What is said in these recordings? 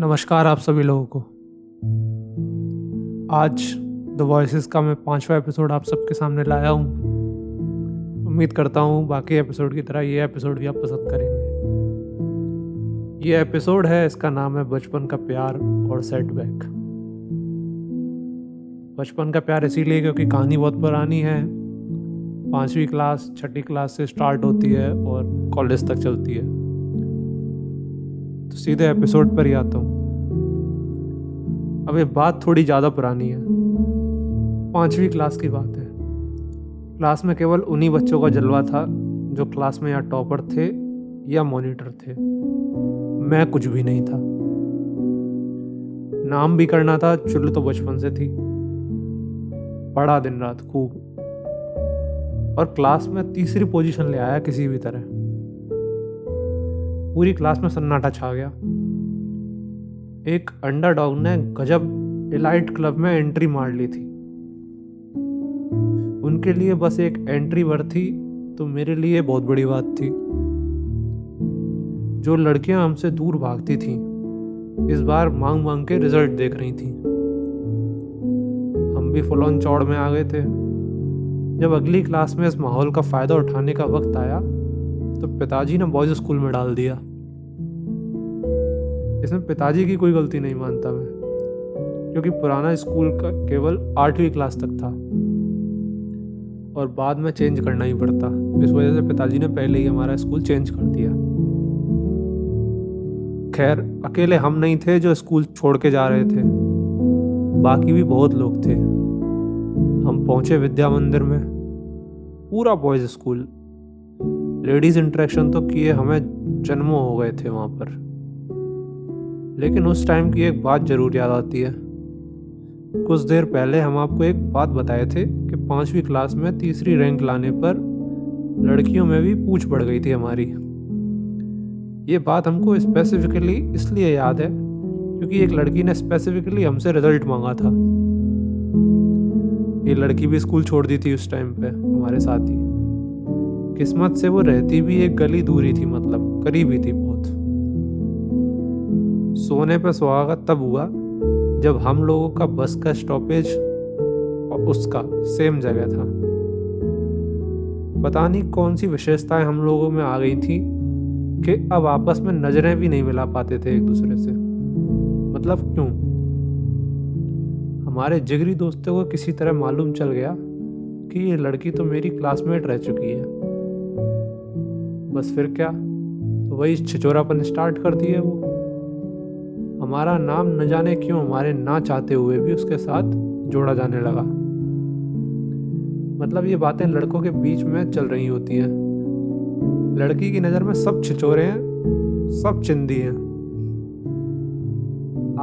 नमस्कार आप सभी लोगों को। आज द वॉइसेस का मैं 5वां एपिसोड आप सबके सामने लाया हूँ। उम्मीद करता हूँ बाकी एपिसोड की तरह ये एपिसोड भी आप पसंद करेंगे। ये एपिसोड है, इसका नाम है बचपन का प्यार और सेटबैक। बचपन का प्यार इसीलिए क्योंकि कहानी बहुत पुरानी है। 5वीं क्लास 6ठी क्लास से स्टार्ट होती है और कॉलेज तक चलती है। तो सीधे एपिसोड पर ही आता हूँ। अब ये बात थोड़ी ज़्यादा पुरानी है, 5वीं क्लास की बात है। क्लास में केवल उन्हीं बच्चों का जलवा था जो क्लास में या टॉपर थे या मॉनिटर थे। मैं कुछ भी नहीं था। नाम भी करना था, चुल तो बचपन से थी। पढ़ा दिन रात खूब और क्लास में 3री पोजीशन ले आया किसी भी तरह। पूरी क्लास में सन्नाटा छा गया। एक अंडरडॉग ने गजब इलाइट क्लब में एंट्री मार ली थी। उनके लिए बस एक एंट्री भर थी, तो मेरे लिए बहुत बड़ी बात थी। जो लड़कियां हमसे दूर भागती थी, इस बार मांग मांग के रिजल्ट देख रही थी। हम भी फुल ऑन चौड़ में आ गए थे। जब अगली क्लास में इस माहौल का फायदा उठाने का वक्त आया तो पिताजी ने बॉयज स्कूल में डाल दिया। इसमें पिताजी की कोई गलती नहीं मानता मैं, क्योंकि पुराना स्कूल का केवल 8वीं क्लास तक था और बाद में चेंज करना ही पड़ता। इस वजह से पिताजी ने पहले ही हमारा स्कूल चेंज कर दिया। खैर, अकेले हम नहीं थे जो स्कूल छोड़ के जा रहे थे, बाकी भी बहुत लोग थे। हम पहुंचे विद्या मंदिर में। पूरा बॉयज स्कूल। लेडीज इंटरेक्शन तो किए हमें जन्मों हो गए थे वहाँ पर, लेकिन उस टाइम की एक बात ज़रूर याद आती है। कुछ देर पहले हम आपको एक बात बताए थे कि 5वीं क्लास में 3री रैंक लाने पर लड़कियों में भी पूछ बढ़ गई थी हमारी। ये बात हमको स्पेसिफिकली इसलिए याद है क्योंकि एक लड़की ने स्पेसिफिकली हमसे रिजल्ट मांगा था। ये लड़की भी स्कूल छोड़ दी थी उस टाइम पे हमारे साथ ही। किस्मत से वो रहती भी एक गली दूरी थी, मतलब करीब ही थी बहुत। सोने पर सुहागा तब हुआ जब हम लोगों का बस का स्टॉपेज और उसका सेम जगह था। पता नहीं कौन सी विशेषताएं हम लोगों में आ गई थी कि अब आपस में नजरें भी नहीं मिला पाते थे एक दूसरे से। मतलब क्यों? हमारे जिगरी दोस्तों को किसी तरह मालूम चल गया कि ये लड़की तो मेरी क्लासमेट रह चुकी है। बस फिर क्या, तो वही छिचोरापन स्टार्ट कर दिए। वो हमारा नाम न जाने क्यों हमारे ना चाहते हुए भी उसके साथ जोड़ा जाने लगा। मतलब ये बातें लड़कों के बीच में चल रही होती हैं। लड़की की नज़र में सब छिचोरे हैं, सब चिंदी हैं।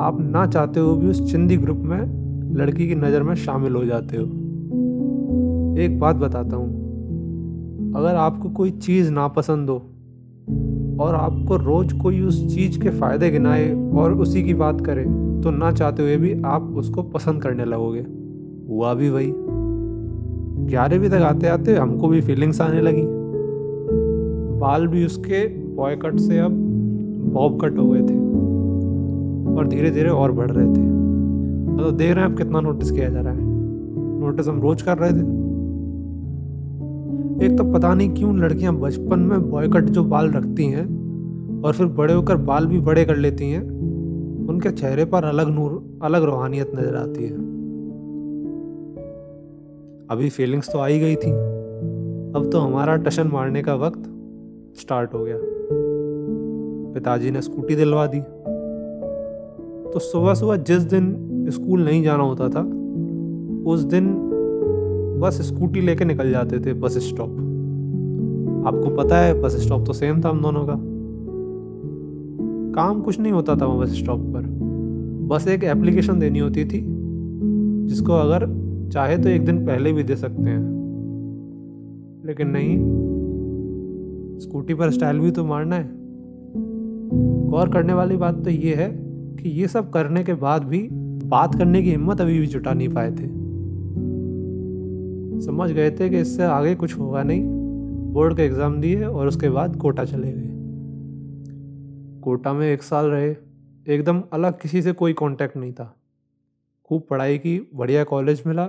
आप ना चाहते हुए भी उस चिंदी ग्रुप में लड़की की नज़र में शामिल हो जाते हो। एक बात बताता हूँ, अगर आपको कोई चीज़ नापसंद हो और आपको रोज़ कोई उस चीज़ के फ़ायदे गिनाए और उसी की बात करे, तो ना चाहते हुए भी आप उसको पसंद करने लगोगे। हुआ भी वही। 11वीं तक आते आते हमको भी फीलिंग्स आने लगी। बाल भी उसके बॉय कट से अब बॉब कट हो गए थे और धीरे धीरे और बढ़ रहे थे। तो देख रहे हैं आप कितना नोटिस किया जा रहा है। नोटिस हम रोज़ कर रहे थे। एक तो पता नहीं क्यों लड़कियां बचपन में बॉयकट जो बाल रखती हैं और फिर बड़े होकर बाल भी बड़े कर लेती हैं, उनके चेहरे पर अलग नूर, अलग रूहानियत नजर आती है। अभी फीलिंग्स तो आ ही गई थी। अब तो हमारा टशन मारने का वक्त स्टार्ट हो गया। पिताजी ने स्कूटी दिलवा दी। तो सुबह सुबह जिस दिन स्कूल नहीं जाना होता था, उस दिन बस स्कूटी लेके निकल जाते थे बस स्टॉप। आपको पता है, बस स्टॉप तो सेम था हम दोनों का। काम कुछ नहीं होता था बस स्टॉप पर। बस एक एप्लीकेशन देनी होती थी, जिसको अगर चाहे तो एक दिन पहले भी दे सकते हैं, लेकिन नहीं, स्कूटी पर स्टाइल भी तो मारना है। गौर करने वाली बात तो ये है कि ये सब करने के बाद भी बात करने की हिम्मत अभी भी जुटा नहीं पाए थे। समझ गए थे कि इससे आगे कुछ होगा नहीं। बोर्ड के एग्ज़ाम दिए और उसके बाद कोटा चले गए। कोटा में 1 साल रहे। एकदम अलग, किसी से कोई कांटेक्ट नहीं था। खूब पढ़ाई की, बढ़िया कॉलेज मिला।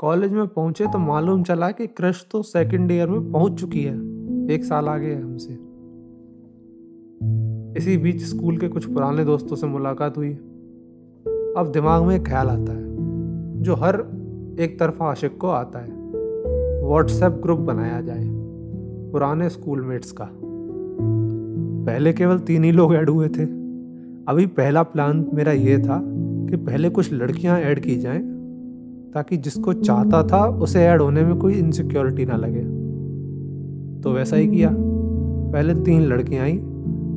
कॉलेज में पहुंचे तो मालूम चला कि क्रश तो सेकंड ईयर में पहुंच चुकी है, एक साल आगे है हमसे। इसी बीच स्कूल के कुछ पुराने दोस्तों से मुलाकात हुई। अब दिमाग में एक ख्याल आता है जो हर एक तरफा आशिक को आता है, व्हाट्सएप ग्रुप बनाया जाए पुराने स्कूलमेट्स का। पहले केवल 3 ही लोग ऐड हुए थे। अभी पहला प्लान मेरा ये था कि पहले कुछ लड़कियां ऐड की जाएं ताकि जिसको चाहता था उसे ऐड होने में कोई इनसिक्योरिटी ना लगे। तो वैसा ही किया, पहले 3 लड़कियां आई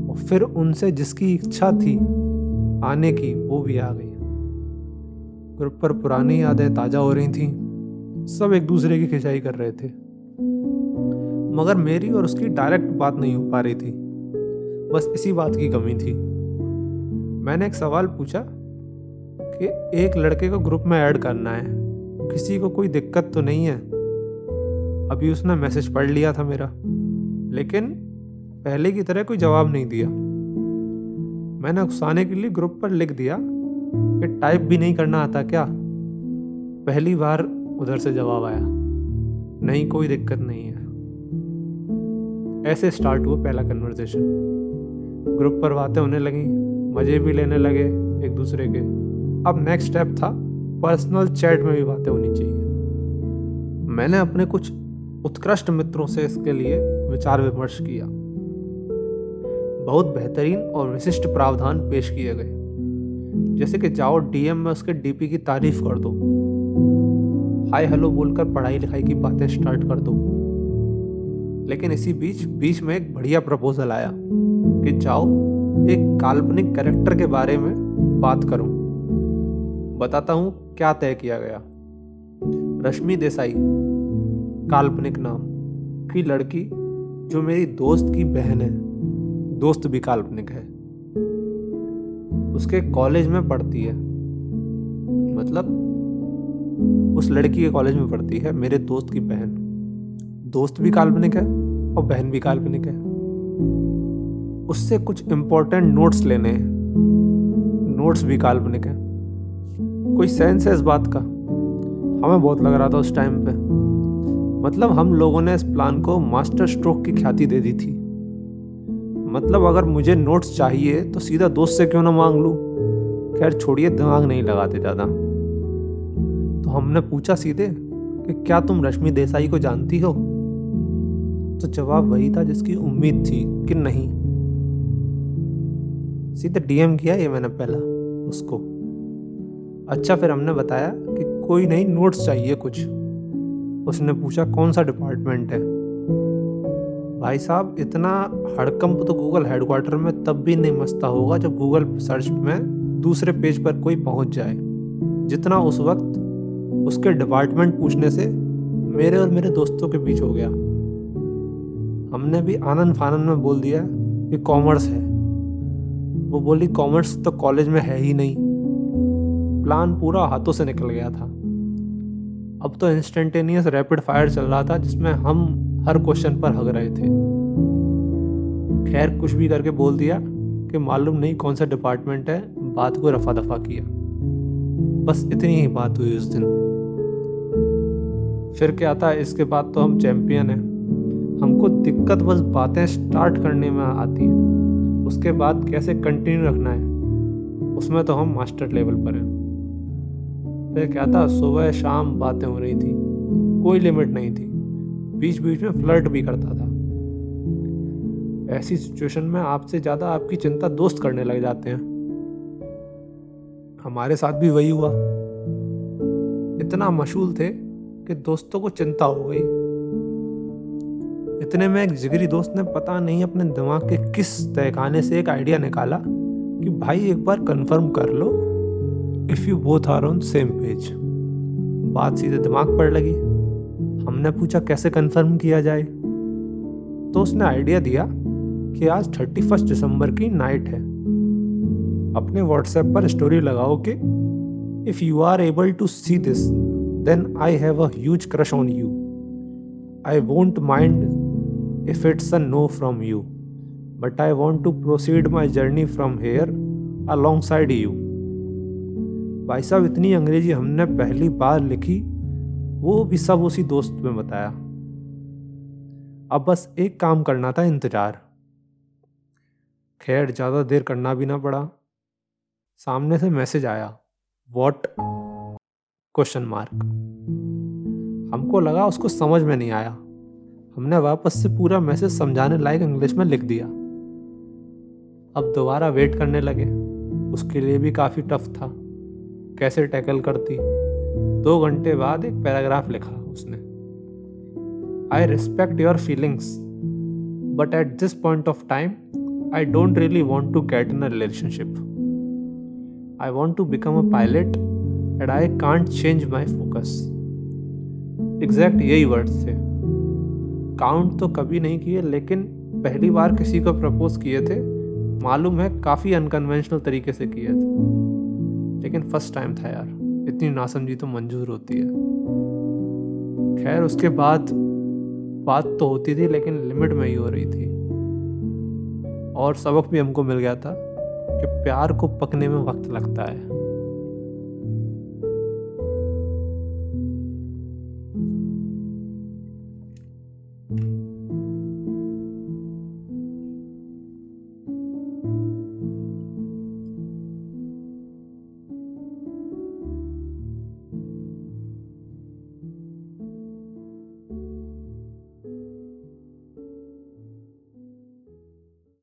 और फिर उनसे जिसकी इच्छा थी आने की वो भी आ गई। ग्रुप पर पुरानी यादें ताज़ा हो रही थी, सब एक दूसरे की खिंचाई कर रहे थे, मगर मेरी और उसकी डायरेक्ट बात नहीं हो पा रही थी। बस इसी बात की कमी थी। मैंने एक सवाल पूछा कि एक लड़के को ग्रुप में ऐड करना है, किसी को कोई दिक्कत तो नहीं है? अभी उसने मैसेज पढ़ लिया था मेरा, लेकिन पहले की तरह कोई जवाब नहीं दिया। मैंने उकसाने के लिए ग्रुप पर लिख दिया कि टाइप भी नहीं करना आता क्या? पहली बार उधर से जवाब आया, नहीं, कोई दिक्कत नहीं है। ऐसे स्टार्ट हुआ पहला कन्वर्सेशन। ग्रुप पर बातें होने लगी, मज़े भी लेने लगे एक दूसरे के। अब नेक्स्ट स्टेप था पर्सनल चैट में भी बातें होनी चाहिए। मैंने अपने कुछ उत्कृष्ट मित्रों से इसके लिए विचार विमर्श किया। बहुत बेहतरीन और विशिष्ट प्रावधान पेश किए गए, जैसे कि जाओ डीएम में उसके डीपी की तारीफ कर दो, हाय हेलो बोलकर पढ़ाई लिखाई की बातें स्टार्ट कर दो। लेकिन इसी बीच में एक बढ़िया प्रपोजल आया कि जाओ एक काल्पनिक कैरेक्टर के बारे में बात करूं। बताता हूं क्या तय किया गया। रश्मि देसाई, काल्पनिक नाम की लड़की जो मेरी दोस्त की बहन है, दोस्त भी काल्पनिक है, उसके कॉलेज में पढ़ती है, मतलब उस लड़की के कॉलेज में पढ़ती है मेरे दोस्त की बहन। दोस्त भी काल्पनिक है और बहन भी काल्पनिक है। उससे कुछ इम्पोर्टेंट नोट्स लेने हैं, नोट्स भी काल्पनिक है। कोई सेंस है इस बात का? हमें बहुत लग रहा था उस टाइम पे। मतलब हम लोगों ने इस प्लान को मास्टर स्ट्रोक की ख्याति दे दी थी। मतलब अगर मुझे नोट्स चाहिए तो सीधा दोस्त से क्यों ना मांग लूँ। खैर छोड़िए, दिमाग नहीं लगाते ज़्यादा। तो हमने पूछा सीधे कि क्या तुम रश्मि देसाई को जानती हो? तो जवाब वही था जिसकी उम्मीद थी कि नहीं। सीधे डीएम किया ये मैंने पहला उसको। अच्छा, फिर हमने बताया कि कोई नहीं, नोट्स चाहिए कुछ। उसने पूछा कौन सा डिपार्टमेंट है? भाई साहब, इतना हड़कंप तो गूगल हेडक्वार्टर में तब भी नहीं मचता होगा जब गूगल सर्च में दूसरे पेज पर कोई पहुंच जाए, जितना उस वक्त उसके डिपार्टमेंट पूछने से मेरे और मेरे दोस्तों के बीच हो गया। हमने भी आनन फानन में बोल दिया कि कॉमर्स है। वो बोली कॉमर्स तो कॉलेज में है ही नहीं। प्लान पूरा हाथों से निकल गया था। अब तो इंस्टेंटेनियस रैपिड फायर चल रहा था जिसमें हम हर क्वेश्चन पर हग रहे थे। खैर कुछ भी करके बोल दिया कि मालूम नहीं कौन सा डिपार्टमेंट है। बात को रफा दफा किया, बस इतनी ही बात हुई उस दिन। फिर क्या था, इसके बाद तो हम चैंपियन हैं। हमको दिक्कत बस बातें स्टार्ट करने में आती है, उसके बाद कैसे कंटिन्यू रखना है उसमें तो हम मास्टर लेवल पर हैं। फिर क्या था, सुबह शाम बातें हो रही थी, कोई लिमिट नहीं थी। बीच बीच में फ्लर्ट भी करता था। ऐसी सिचुएशन में आपसे ज़्यादा आपकी चिंता दोस्त करने लग जाते हैं। हमारे साथ भी वही हुआ। इतना मशगूल थे कि दोस्तों को चिंता हो गई। इतने में एक जिगरी दोस्त ने पता नहीं अपने दिमाग के किस तहखाने से एक आइडिया निकाला कि भाई एक बार कंफर्म कर लो if you both are on same page. बात सीधे दिमाग पर लगी। हमने पूछा कैसे कंफर्म किया जाए? तो उसने आइडिया दिया कि आज 31 दिसंबर की नाइट है, अपने व्हाट्सएप पर स्टोरी लगाओ कि if you are able to see this Then I have a huge crush on you. I won't mind if it's a no from you. but I want to proceed my journey from here alongside you। भाई साहब इतनी अंग्रेजी हमने पहली बार लिखी, वो भी सब उसी दोस्त में बताया। अब बस एक काम करना था, इंतज़ार। खैर ज़्यादा देर करना भी ना पड़ा। सामने से मैसेज आया, वॉट क्वेश्चन मार्क। हमको लगा उसको समझ में नहीं आया, हमने वापस से पूरा मैसेज समझाने लायक इंग्लिश में लिख दिया। अब दोबारा वेट करने लगे, उसके लिए भी काफ़ी टफ था, कैसे टैकल करती। 2 घंटे बाद एक पैराग्राफ लिखा उसने, I respect your feelings but at this point of time I don't really want to get in a relationship. I want to become a pilot and I can't change my focus. Exact यही words थे। Count तो कभी नहीं किए, लेकिन पहली बार किसी को प्रपोज किए थे, मालूम है काफ़ी अनकन्वेंशनल तरीके से किए थे, लेकिन फर्स्ट टाइम था यार, इतनी नासमझी तो मंजूर होती है। खैर उसके बाद बात तो होती थी, लेकिन लिमिट में ही हो रही थी। और सबक भी हमको मिल गया था कि प्यार को पकने में वक्त लगता है।